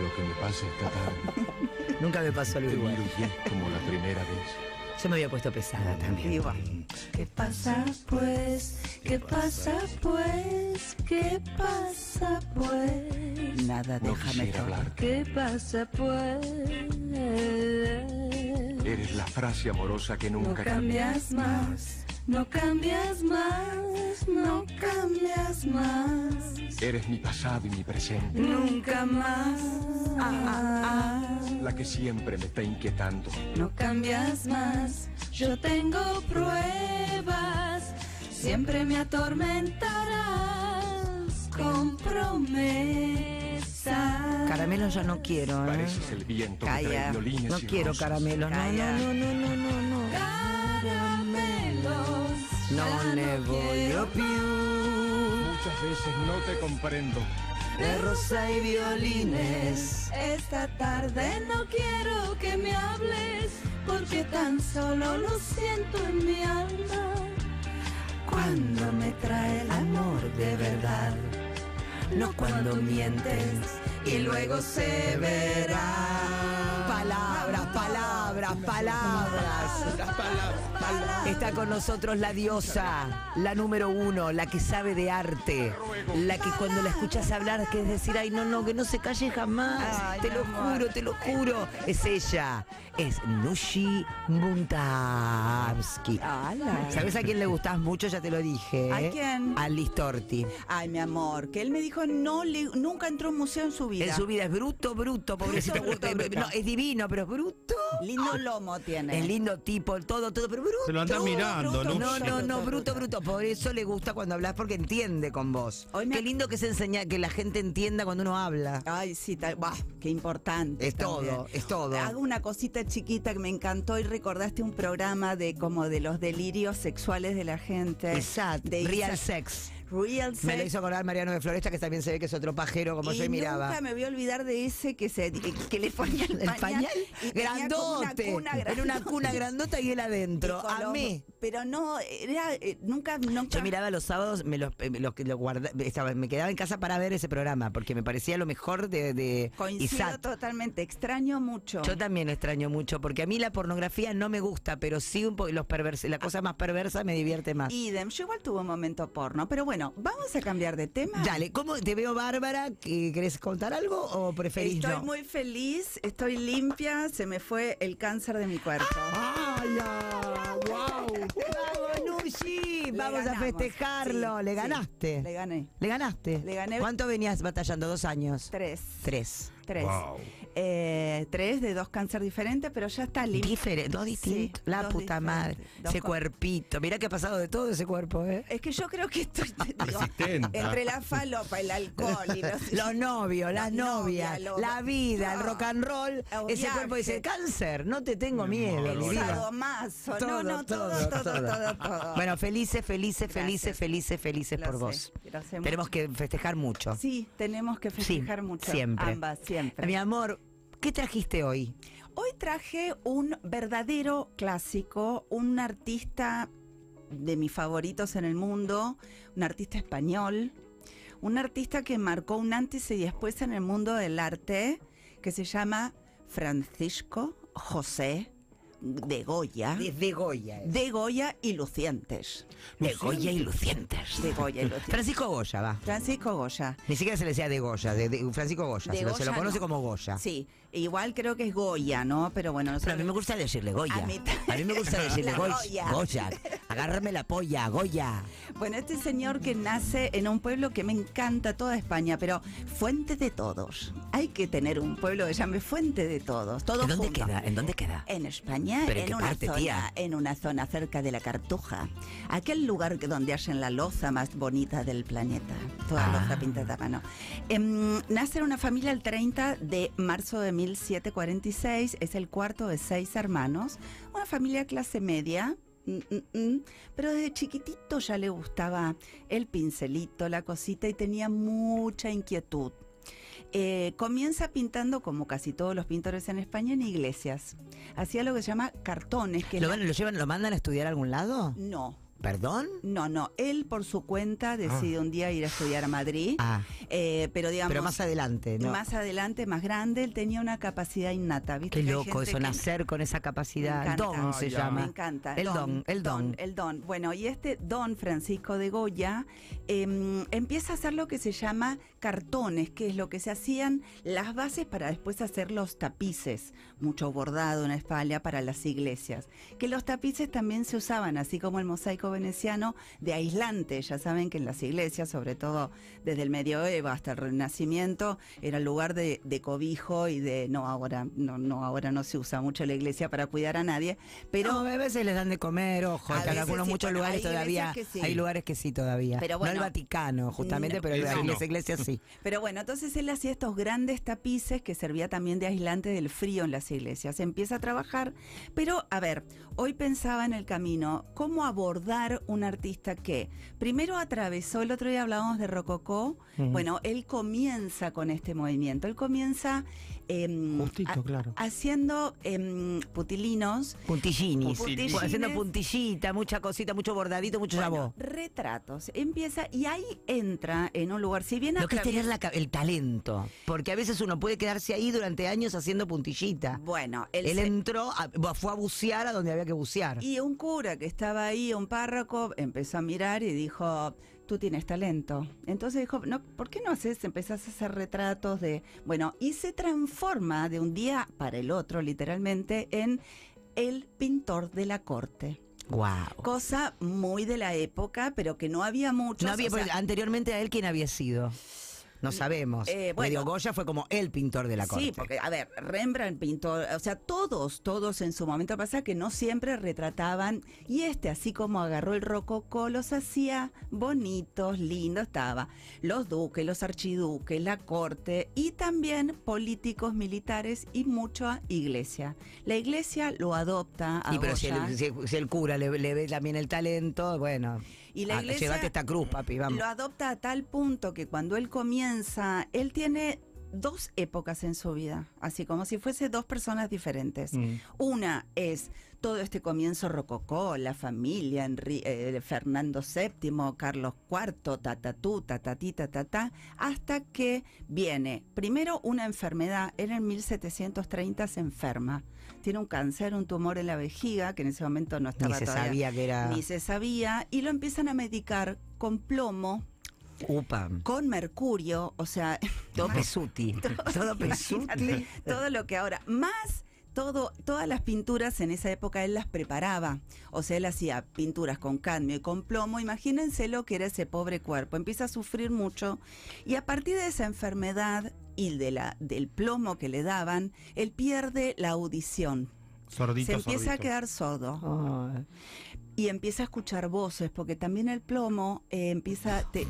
lo que me pasa esta tarde. Nunca me pasó algo igual. Como la primera vez. Yo me había puesto pesada también. Igual. ¿Qué pasa pues? ¿Qué pasa pues? ¿Qué pasa pues? Nada, déjame hablar. ¿Qué pasa pues? Eres la frase amorosa que nunca cambias más. No cambias más, no cambias más. Eres mi pasado y mi presente. Nunca más. La que siempre me está inquietando. No cambias más, yo tengo pruebas. Siempre me atormentarás con promesas. Caramelos ya no quiero, ¿eh? Pareces el viento. Calla, que trae no quiero caramelos. Calla. No. Caramelos. No le voy a piú. Muchas veces no te comprendo. De rosa y violines. Esta tarde no quiero que me hables, porque tan solo lo siento en mi alma. Cuando me trae el amor de verdad, no cuando mientes y luego se verá. Palabras. Está con nosotros la diosa, la número 1, la que sabe de arte, la que cuando la escuchas hablar, que es decir, ay, no, que no se calle jamás. Ay, te lo juro. Es ella, es Nushi Muntabski. ¿Sabes a quién le gustás mucho? Ya te lo dije. ¿A quién? A Lis Torti. Ay, mi amor, que él me dijo nunca entró a un museo en su vida. En su vida, es bruto, pobrecito. No, es divino, pero es bruto. Lindo lomo tiene. Es lindo tipo, todo, pero bruto. Se lo anda mirando, ¿no? No, bruto. Por eso le gusta cuando hablas, porque entiende con vos. Qué lindo que es enseñar, que la gente entienda cuando uno habla. Ay, sí, qué importante. Es también. Es todo. Hago una cosita chiquita que me encantó y recordaste un programa de como de los delirios sexuales de la gente. Exacto. Real Sex. Me lo hizo acordar Mariano de Floresta, que también se ve que es otro pajero como yo miraba. Nunca me voy a olvidar de ese que le ponía el pañal grandote. Era una cuna grandota y él adentro. A mí. Pero no, era nunca. Yo miraba los sábados, me quedaba en casa para ver ese programa, porque me parecía lo mejor de Coincido totalmente, extraño mucho. Yo también extraño mucho, porque a mí la pornografía no me gusta, pero sí la cosa más perversa me divierte más. Yo igual tuve un momento porno, pero bueno. No, vamos a cambiar de tema. Dale, ¿cómo te veo, Bárbara? ¿Querés contar algo o preferís no? Estoy muy feliz, estoy limpia, se me fue el cáncer de mi cuerpo. ¡Wow! ¡Bravo, Nushi! Vamos a festejarlo. Sí, ¿Le ganaste? Sí, le gané. ¿Le ganaste? Le gané. ¿Cuánto venías batallando? 2 años. 3. Wow. 3 de 2 cáncer diferentes, pero ya está limpio. 2 distintos. Sí, la puta madre. Ese cuerpito. Mirá que ha pasado de todo ese cuerpo, ¿eh? Es que yo creo que estoy entre la falopa, el alcohol y los novios, las novias, la vida, el rock and roll. Ese cuerpo dice, cáncer, no te tengo miedo. El sadomaso. Todo. Bueno, felices por vos. Tenemos que festejar mucho. Sí, tenemos que festejar mucho. Siempre. Ambas, siempre. Mi amor, ¿qué trajiste hoy? Hoy traje un verdadero clásico, un artista de mis favoritos en el mundo, un artista español, un artista que marcó un antes y después en el mundo del arte, que se llama Francisco José de Goya. De Goya y Lucientes. Francisco Goya, Francisco Goya. Ni siquiera se le decía de Goya, Francisco Goya. Se lo conoce como Goya. Sí, igual creo que es Goya, ¿no? Pero bueno, no sé. Pero a mí me gusta decirle Goya. A mí me gusta decirle Goya. Agárrame la polla, Goya. Bueno, este señor que nace en un pueblo que me encanta, toda España, pero Fuente de Todos. Hay que tener un pueblo que se llame Fuente de Todos. ¿En dónde queda? En España. En una zona cerca de la Cartuja, aquel lugar donde hacen la loza más bonita del planeta, toda loza pintada a mano. Nace en una familia el 30 de marzo de 1746, es el cuarto de 6 hermanos, una familia clase media. Pero desde chiquitito ya le gustaba el pincelito, la cosita, y tenía mucha inquietud. Comienza pintando, como casi todos los pintores en España, en iglesias. Hacía lo que se llama cartones. ¿Lo mandan a estudiar a algún lado? No. ¿Perdón? No, no, él por su cuenta decide un día ir a estudiar a Madrid, pero digamos... Pero más adelante, ¿no? Más adelante, más grande, él tenía una capacidad innata, ¿viste? Qué loco eso, nacer con esa capacidad, don se llama. Me encanta. El don, el don. El don. Bueno, y este don Francisco de Goya empieza a hacer lo que se llama cartones, que es lo que se hacían las bases para después hacer los tapices, mucho bordado en España para las iglesias, que los tapices también se usaban, así como el mosaico veneciano, de aislante. Ya saben que en las iglesias, sobre todo desde el medioevo hasta el Renacimiento, era el lugar de cobijo y de ahora no se usa mucho la iglesia para cuidar a nadie, pero no, a veces les dan de comer, ojo, en algunos muchos lugares todavía hay lugares que sí todavía, pero bueno, no el Vaticano justamente, no, pero las iglesias sí. Pero bueno, entonces él hacía estos grandes tapices que servía también de aislante del frío en las iglesias. Empieza a trabajar, pero a ver, hoy pensaba en el camino, ¿cómo abordar un artista que primero atravesó, el otro día hablábamos de Rococó, bueno, él comienza con este movimiento, él comienza haciendo putilinos, puntillinis, haciendo puntillita, mucha cosita, mucho bordadito, mucho sabor, retratos, empieza y ahí entra en un lugar, si bien lo que es tener el talento, porque a veces uno puede quedarse ahí durante años haciendo puntillita. Bueno, él entró, fue a bucear a donde había que bucear, y un cura que estaba ahí, un par empezó a mirar y dijo, tú tienes talento. Entonces dijo, no, ¿por qué no empezás a hacer retratos de...? Bueno, y se transforma de un día para el otro, literalmente, en el pintor de la corte. Wow. Cosa muy de la época, pero que no había muchos. No había, o sea, anteriormente a él, ¿quién había sido? No sabemos. Bueno, Goya fue como el pintor de la corte. Sí, porque, a ver, Rembrandt pintó, o sea, todos en su momento, pasa que no siempre retrataban, y así como agarró el rococó, los hacía bonitos, lindos, estaba los duques, los archiduques, la corte, y también políticos, militares y mucha iglesia. La iglesia lo adopta a Goya. Sí, pero si el cura le ve también el talento, bueno, y la iglesia, llévate esta cruz, papi, vamos. Lo adopta a tal punto que cuando él comienza, él tiene dos épocas en su vida, así como si fuese dos personas diferentes. Una es todo este comienzo rococó, la familia, Fernando VII, Carlos IV, tatatú, tatatí, tatatá, hasta que viene primero una enfermedad. Él en 1730 se enferma, tiene un cáncer, un tumor en la vejiga, que en ese momento no estaba ni se sabía, y lo empiezan a medicar con plomo, con mercurio, o sea, todo pesuti, todo lo que ahora, más todas las pinturas en esa época él las preparaba, o sea, él hacía pinturas con cadmio y con plomo. Imagínense lo que era ese pobre cuerpo, empieza a sufrir mucho, y a partir de esa enfermedad y del plomo que le daban, él pierde la audición, se empieza a quedar sordo. Y empieza a escuchar voces, porque también el plomo te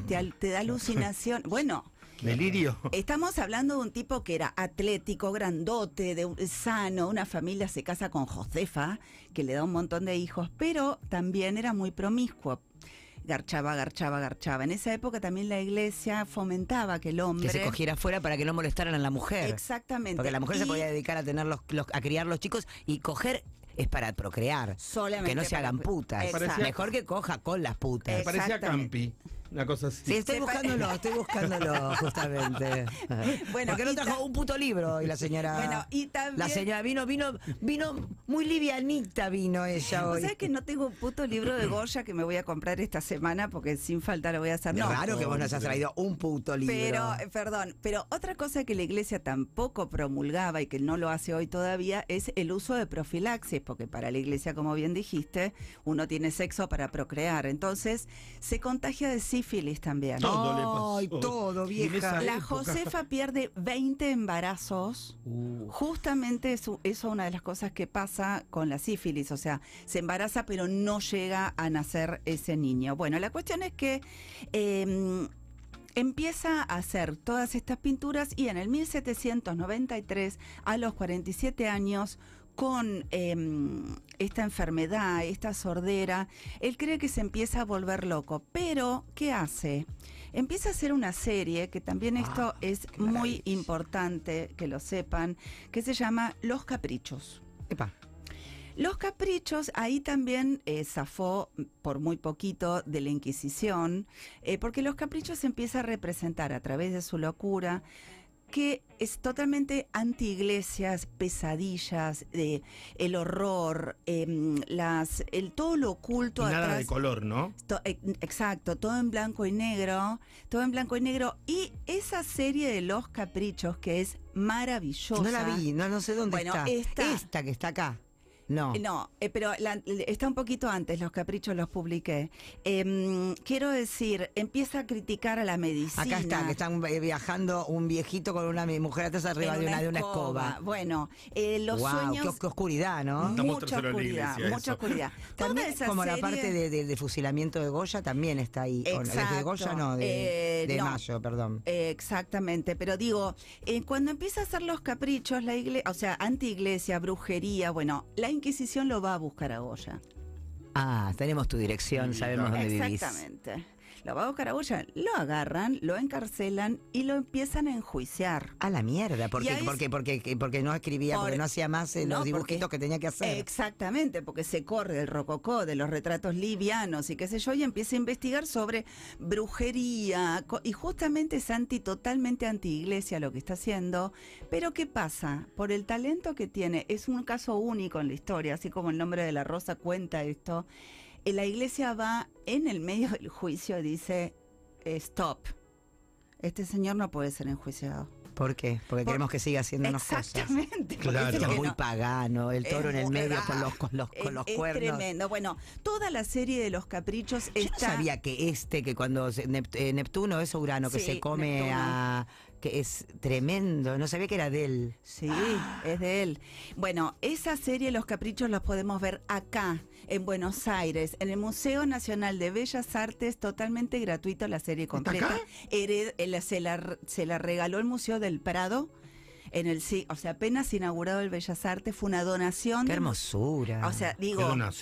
da alucinación. Bueno, delirio. Estamos hablando de un tipo que era atlético, grandote, sano. Una familia, se casa con Josefa, que le da un montón de hijos, pero también era muy promiscuo. Garchaba. En esa época también la iglesia fomentaba que el hombre... Que se cogiera fuera para que no molestaran a la mujer. Exactamente. Porque la mujer se podía dedicar a tener a criar los chicos, y coger es para procrear. Solamente. Que no se hagan putas. Exacto. Mejor que coja con las putas. Me parecía Campi. Una cosa así. Sí, estoy buscándolo, justamente. Bueno, porque no trajo un puto libro, y la señora... Bueno, y también... La señora vino muy livianita, vino ella hoy. ¿Sabes que no tengo un puto libro de Goya que me voy a comprar esta semana? Porque sin falta lo voy a hacer. No, claro que vos nos has traído un puto libro. Pero, perdón, pero otra cosa que la iglesia tampoco promulgaba y que no lo hace hoy todavía es el uso de profilaxis, porque para la iglesia, como bien dijiste, uno tiene sexo para procrear. Entonces, se contagia de sífilis también. Todo, vieja. La Josefa pierde 20 embarazos. Justamente eso es una de las cosas que pasa con la sífilis. O sea, se embaraza pero no llega a nacer ese niño. Bueno, la cuestión es que empieza a hacer todas estas pinturas, y en el 1793, a los 47 años, con esta enfermedad, esta sordera, él cree que se empieza a volver loco. Pero, ¿qué hace? Empieza a hacer una serie, que también esto es muy importante que lo sepan, que se llama Los Caprichos. Los Caprichos ahí también zafó por muy poquito de la Inquisición, porque Los Caprichos empieza a representar a través de su locura que es totalmente anti-iglesias, pesadillas, el horror, todo lo oculto. Y nada atrás, de color, ¿no? Exacto, todo en blanco y negro, todo en blanco y negro. Y esa serie de Los Caprichos que es maravillosa. No la vi, no sé dónde está. Esta que está acá. No, pero está un poquito antes, Los Caprichos los publiqué. Quiero decir, empieza a criticar a la medicina. Acá está, que están viajando un viejito con una mujer atrás arriba de una escoba. Bueno, los sueños... Qué oscuridad, ¿no? Mucha oscuridad, mucha oscuridad. También como la parte de fusilamiento de Goya también está ahí. Exacto. De Goya no, de Mayo, perdón. Exactamente, pero digo, cuando empieza a hacer Los Caprichos, anti-iglesia, brujería, bueno, la Inquisición lo va a buscar a Goya. Ah, tenemos tu dirección, sabemos dónde vivís. Exactamente. Lo va a buscar a Goya, lo agarran, lo encarcelan y lo empiezan a enjuiciar. A la mierda, porque no escribía, porque no hacía más los dibujitos que tenía que hacer. Exactamente, porque se corre del rococó, de los retratos livianos y qué sé yo, y empieza a investigar sobre brujería, y justamente es totalmente anti-iglesia lo que está haciendo. Pero ¿qué pasa? Por el talento que tiene, es un caso único en la historia, así como El nombre de la rosa cuenta esto. La iglesia va en el medio del juicio y dice, stop, este señor no puede ser enjuiciado. ¿Por qué? Porque queremos que siga haciéndonos cosas. Exactamente. Claro. Es muy pagano, el toro en el medio con los cuernos. Es tremendo. Bueno, toda la serie de Los Caprichos está... Yo no sabía que que cuando Neptuno es Urano, que se come Neptuno. Que es tremendo, no sabía que era de él. Sí, es de él. Bueno, esa serie Los Caprichos los podemos ver acá, en Buenos Aires, en el Museo Nacional de Bellas Artes, totalmente gratuito la serie completa. ¿Está acá? Se la regaló el Museo del Prado, apenas inaugurado el Bellas Artes, fue una donación. ¡Qué hermosura!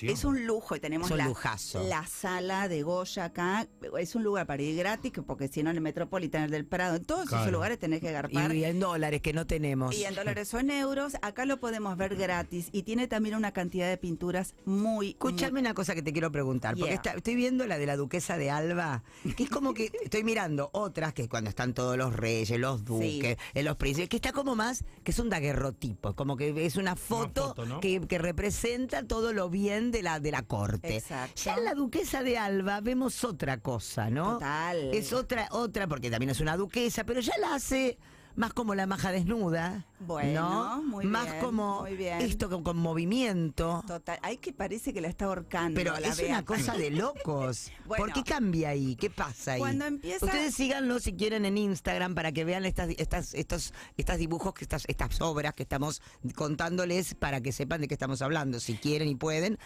Es un lujo, y tenemos la sala de Goya acá, es un lugar para ir gratis, porque si no, en el Metropolitan, el del Prado, en todos esos lugares tenés que garpar. Y en dólares, que no tenemos. Y en dólares o en euros, acá lo podemos ver gratis, y tiene también una cantidad de pinturas muy... Escuchame una cosa que te quiero preguntar, porque estoy viendo la de la Duquesa de Alba, que es como que estoy mirando otras, que cuando están todos los reyes, los duques, los príncipes, que está como más, que es un daguerrotipo, como que es una foto ¿no? que representa todo lo bien de la corte. Exacto. Ya en la Duquesa de Alba vemos otra cosa, ¿no? Total. Es otra, porque también es una duquesa, pero ya la hace más como la maja desnuda. Bueno, ¿no? Muy bien. Más como muy bien. Esto con movimiento. Total. Ay, que parece que la está ahorcando. Pero es una cosa de locos. Bueno, ¿por qué cambia ahí? ¿Qué pasa ahí? Cuando empieza... Ustedes síganlo si quieren en Instagram para que vean estos dibujos, estas obras que estamos contándoles para que sepan de qué estamos hablando. Si quieren y pueden,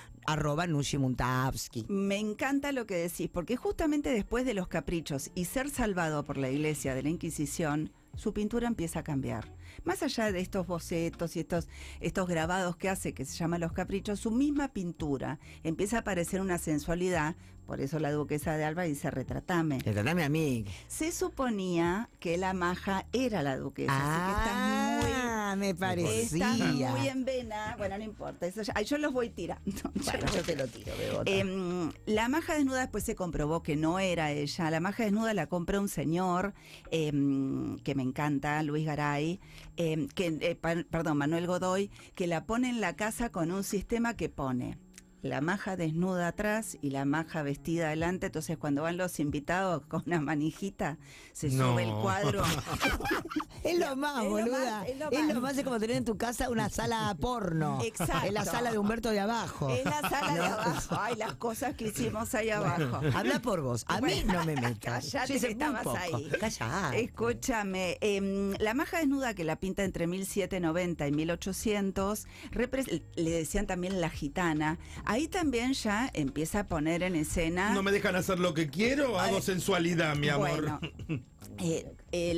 @Nushi Muntabski. Me encanta lo que decís, porque justamente después de Los Caprichos y ser salvado por la iglesia de la Inquisición, su pintura empieza a cambiar. Más allá de estos bocetos y estos grabados que hace, que se llama Los Caprichos, su misma pintura empieza a aparecer una sensualidad. Por eso la Duquesa de Alba dice, retratame. Retratame a mí. Se suponía que la maja era la duquesa. Así que estás muy... me parecía. Está muy en vena. Bueno, no importa. Eso ya, yo los voy tirando. Bueno, yo te lo tiro, Bebota. La maja desnuda después se comprobó que no era ella. La maja desnuda la compra un señor que me encanta, Luis Garay, Manuel Godoy, que la pone en la casa con un sistema que pone la maja desnuda atrás y la maja vestida adelante. Entonces, cuando van los invitados con una manijita, se sube el cuadro. Es lo más, boluda. Es lo más, es como tener en tu casa una sala porno. Exacto. Es la sala de Humberto de abajo. Es la sala de abajo. Ay, las cosas que hicimos ahí abajo. Habla por vos. A mí no me metas. Cállate, que estabas ahí. Callá. Escúchame. La maja desnuda, que la pinta entre 1790 y 1800, le decían también la gitana. Ahí también ya empieza a poner en escena... No me dejan hacer lo que quiero, hago sensualidad, mi amor. Bueno,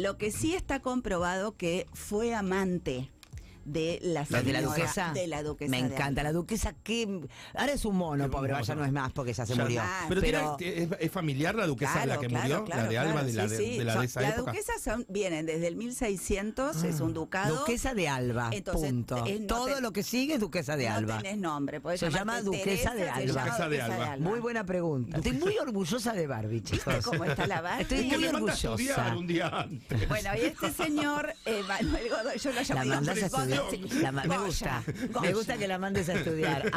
lo que sí está comprobado que fue amante de la señora, de la duquesa. Me encanta la duquesa, que ahora es un mono, pobre, vaya, no es más porque ya se murió. Pero es familiar la duquesa, claro, de la que murió, claro, la de Alba, de esa época. Las duquesas vienen desde el 1600, es un ducado. Duquesa de Alba, entonces, punto. Todo lo que sigue es duquesa de Alba. No tenés nombre, se llama duquesa de Alba. Muy buena pregunta. Estoy muy orgullosa de Barbie, chicos. ¿Viste cómo está la Barbie? Estoy muy orgullosa. Un día antes. Bueno, y este señor, Manuel Godoy, yo lo llamo Me gusta que la mandes a estudiar.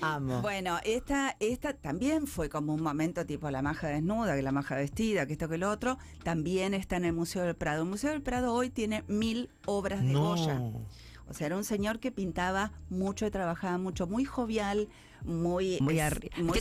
Amo. Bueno, esta también fue como un momento tipo la maja desnuda, que la maja vestida, que esto, que lo otro. También está en el Museo del Prado. El Museo del Prado hoy tiene 1000 obras de Goya. O sea, era un señor que pintaba mucho y trabajaba mucho, muy jovial, muy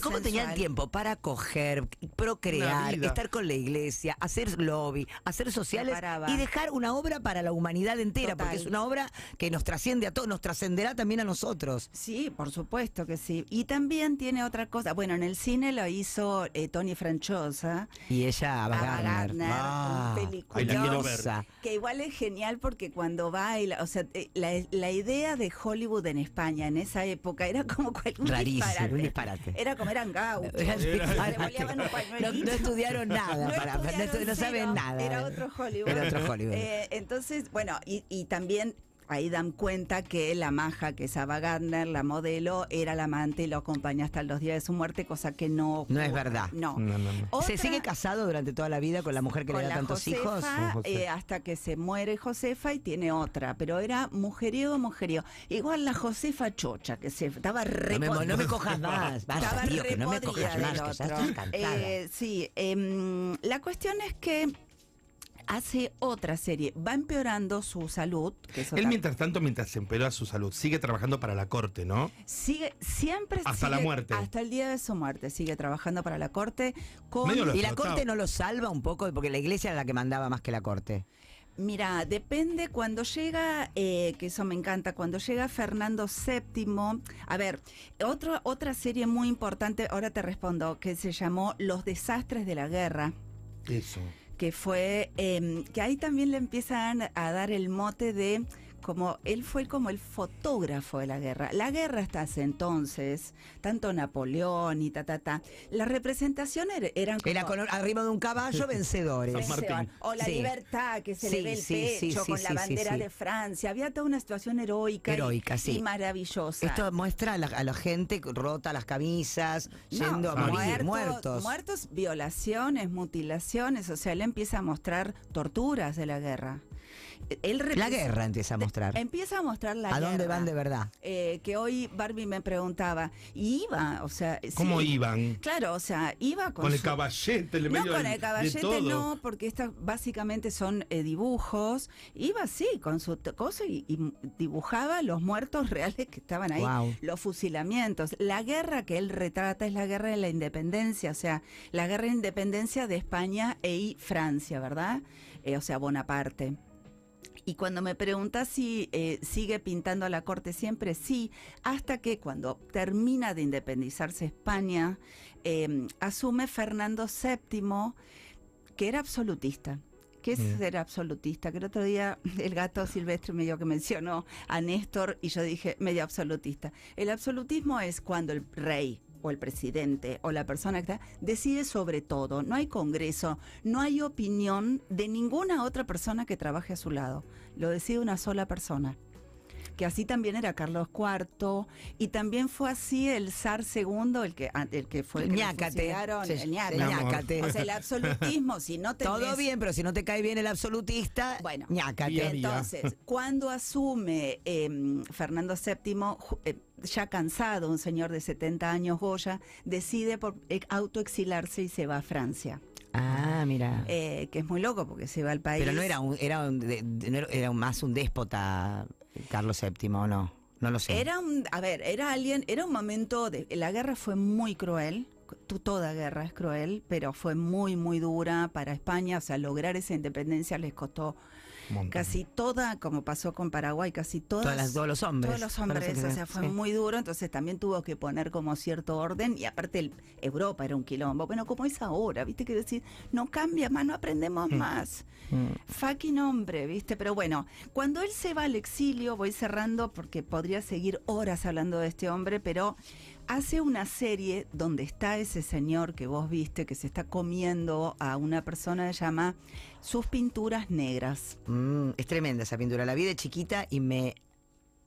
¿cómo tenía el tiempo para coger, procrear, estar con la iglesia, hacer lobby, hacer sociales y dejar una obra para la humanidad entera? Total. Porque es una obra que nos trasciende a todos, nos trascenderá también a nosotros. Sí, por supuesto que sí. Y también tiene otra cosa. Bueno, en el cine lo hizo Tony Franciosa. Y ella, Ava Gardner. Peliculosa. Que igual es genial porque cuando baila, o sea, la idea de Hollywood en España en esa época era como un disparate. Era como eran gauchos. No estudiaron nada, no saben nada. Era otro Hollywood. Entonces, bueno, y también ahí dan cuenta que la maja, que es Ava Gardner, la modelo, era la amante y lo acompaña hasta los días de su muerte, cosa que no es verdad. No. ¿Se sigue casado durante toda la vida con la mujer que le da tantos hijos? Hasta que se muere Josefa y tiene otra, pero era mujeriego. Igual la Josefa chocha, que se estaba no me cojas más. Estaba repodrida del otro. La cuestión es que hace otra serie, va empeorando su salud. Él, mientras empeora su salud, sigue trabajando para la corte, ¿no? Hasta la muerte. Hasta el día de su muerte, sigue trabajando para la corte. Y la corte no lo salva un poco, porque la iglesia era la que mandaba más que la corte. Mira, depende cuando llega, que eso me encanta, cuando llega Fernando VII. A ver, otra serie muy importante, ahora te respondo, que se llamó Los Desastres de la Guerra. Eso. Que fue, que ahí también le empiezan a dar el mote de como él fue como el fotógrafo de la guerra. La guerra hasta hace entonces, tanto Napoleón y la representación era con arriba de un caballo vencedor. O la libertad que se le ve el pecho con la bandera de Francia. Había toda una situación heroica y maravillosa. Esto muestra a la gente rota las camisas, yendo a morir, muertos, violaciones, mutilaciones. O sea, él empieza a mostrar torturas de la guerra. La guerra empieza a mostrar. ¿A dónde van de verdad? Que hoy Barbie me preguntaba, y iba, o sea... ¿Cómo iban? Claro, o sea, iba con el caballete. No, porque estas básicamente son dibujos. Iba así, con su cosa, y dibujaba los muertos reales que estaban ahí. Wow. Los fusilamientos. La guerra que él retrata es la guerra de la independencia, o sea, la guerra de la independencia de España y Francia, ¿verdad? O sea, Bonaparte. Y cuando me preguntas si sigue pintando a la corte, siempre sí, hasta que cuando termina de independizarse España, asume Fernando VII, que era absolutista. ¿Qué es ser absolutista? Que el otro día el gato silvestre medio que mencionó a Néstor y yo dije medio absolutista. El absolutismo es cuando el rey o el presidente o la persona que está decide sobre todo, no hay congreso, no hay opinión de ninguna otra persona que trabaje a su lado, lo decide una sola persona, que así también era Carlos IV, y también fue así el zar II, el que fue el que fusilaron, el ñácate. O sea, el absolutismo, si no te todo bien, pero si no te cae bien el absolutista, bueno, ñácate. Entonces, cuando asume Fernando VII, ya cansado, un señor de 70 años, Goya, decide por autoexilarse y se va a Francia. Ah, mira. Que es muy loco porque se va al país. Pero no era más un déspota Carlos VII, ¿o no? No lo sé. Era un momento de... La guerra fue muy cruel. Toda guerra es cruel, pero fue muy, muy dura para España. O sea, lograr esa independencia les costó... Casi toda, como pasó con Paraguay, casi todos los hombres, o sea, fue muy duro, entonces también tuvo que poner como cierto orden, y aparte Europa era un quilombo, bueno, como es ahora, viste, que decir, no cambia más, no aprendemos más, fucking hombre, viste, pero bueno, cuando él se va al exilio, voy cerrando porque podría seguir horas hablando de este hombre, pero hace una serie donde está ese señor que vos viste, que se está comiendo a una persona, que llama Sus pinturas negras. Es tremenda esa pintura, la vi de chiquita y me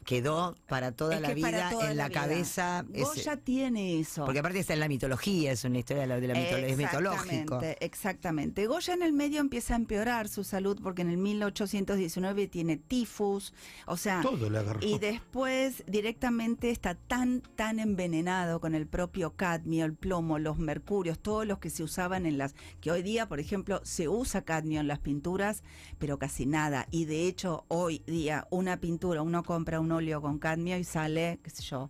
quedó para toda la vida en la cabeza. Goya tiene eso. Porque aparte está en la mitología, es una historia de la mitología, es mitológico. Exactamente. Goya en el medio empieza a empeorar su salud porque en el 1819 tiene tifus, o sea, todo le agarró. Y después directamente está tan envenenado con el propio cadmio, el plomo, los mercurios, todos los que se usaban en las, que hoy día, por ejemplo, se usa cadmio en las pinturas, pero casi nada. Y de hecho, hoy día una pintura, uno compra un óleo con cadmio y sale, qué sé yo,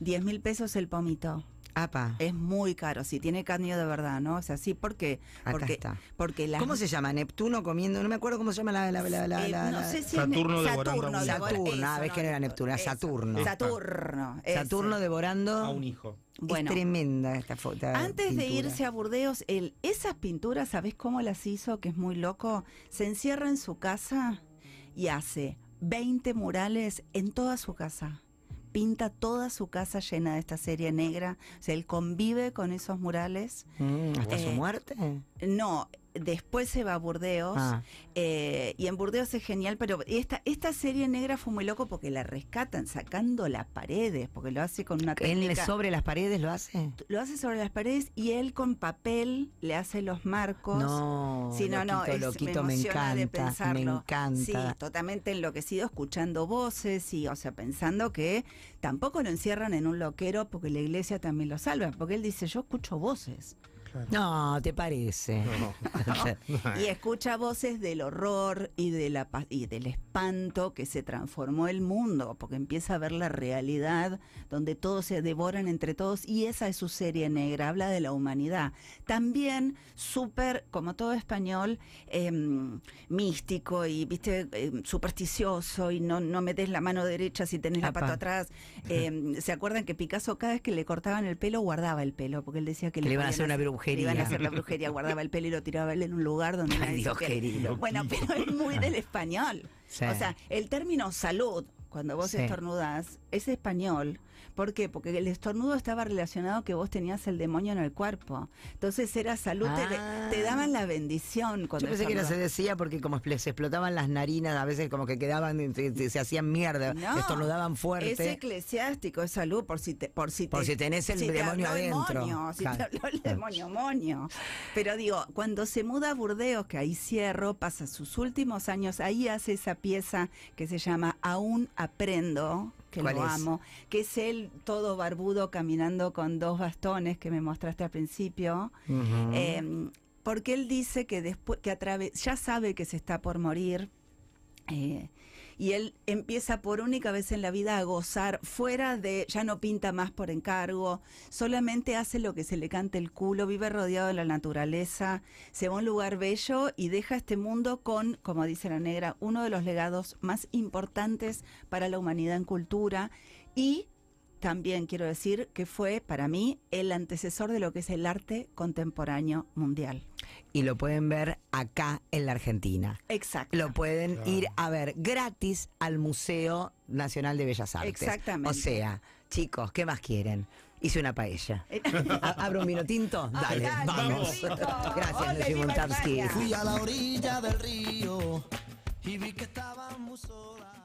10 mil pesos el pomito. Apa. Es muy caro, si tiene cadmio de verdad, ¿no? O sea, sí, porque la... ¿Cómo se llama? Neptuno comiendo, no me acuerdo cómo se llama la no sé si Saturno devorando a un hijo. Saturno devorando a un hijo. Bueno, es tremenda esta foto. Antes de irse a Burdeos, esas pinturas, ¿sabés cómo las hizo? Que es muy loco. Se encierra en su casa y hace 20 murales en toda su casa. Pinta toda su casa llena de esta serie negra. O sea, él convive con esos murales. ¿Hasta su muerte? No, después se va a Burdeos. Y en Burdeos es genial, pero esta serie negra fue muy loco porque la rescatan sacando las paredes, porque lo hace con una técnica. ¿Él sobre las paredes lo hace? Lo hace sobre las paredes y él con papel le hace los marcos. No, sí, loquito, me emociona de pensarlo. Me encanta. Sí, totalmente enloquecido, escuchando voces y, o sea, pensando que tampoco lo encierran en un loquero porque la iglesia también lo salva, porque él dice, yo escucho voces. Claro. No, ¿te parece? No. Y escucha voces del horror y del espanto que se transformó el mundo, porque empieza a ver la realidad donde todos se devoran entre todos, y esa es su serie negra, habla de la humanidad. También súper, como todo español, místico y, viste, supersticioso, y no metes la mano derecha si tenés la pata atrás. ¿Se acuerdan que Picasso, cada vez que le cortaban el pelo, guardaba el pelo? Porque él decía que le iban a hacer una brujería. Iban a hacer la brujería, guardaba el pelo y lo tiraba él en un lugar donde nadie quería. Bueno, pero es muy del español. Sí. O sea, el término salud, cuando vos estornudás, es español. ¿Por qué? Porque el estornudo estaba relacionado que vos tenías el demonio en el cuerpo. Entonces era salud, te daban la bendición. Cuando yo pensé que no se decía porque como se explotaban las narinas, a veces como que quedaban, se hacían mierda, no, estornudaban fuerte. Es eclesiástico, es salud, por si tenés el demonio adentro. Si te habló el demonio. Pero digo, cuando se muda a Burdeos, que ahí cierro, pasa sus últimos años, ahí hace esa pieza que se llama Aún Aprendo, que lo amo, que es él todo barbudo caminando con dos bastones que me mostraste al principio, porque él dice que después que ya sabe que se está por morir, y él empieza por única vez en la vida a gozar fuera de, ya no pinta más por encargo, solamente hace lo que se le cante el culo, vive rodeado de la naturaleza, se va a un lugar bello y deja este mundo con, como dice la negra, uno de los legados más importantes para la humanidad en cultura. Y también quiero decir que fue, para mí, el antecesor de lo que es el arte contemporáneo mundial. Y lo pueden ver acá en la Argentina. Exacto. Lo pueden ir a ver gratis al Museo Nacional de Bellas Artes. Exactamente. O sea, chicos, ¿qué más quieren? Hice una paella. ¿Abro un vino tinto? Dale, vamos. Gracias, Nushi Muntabski. Fui a la orilla del río y vi que estaba muy sola.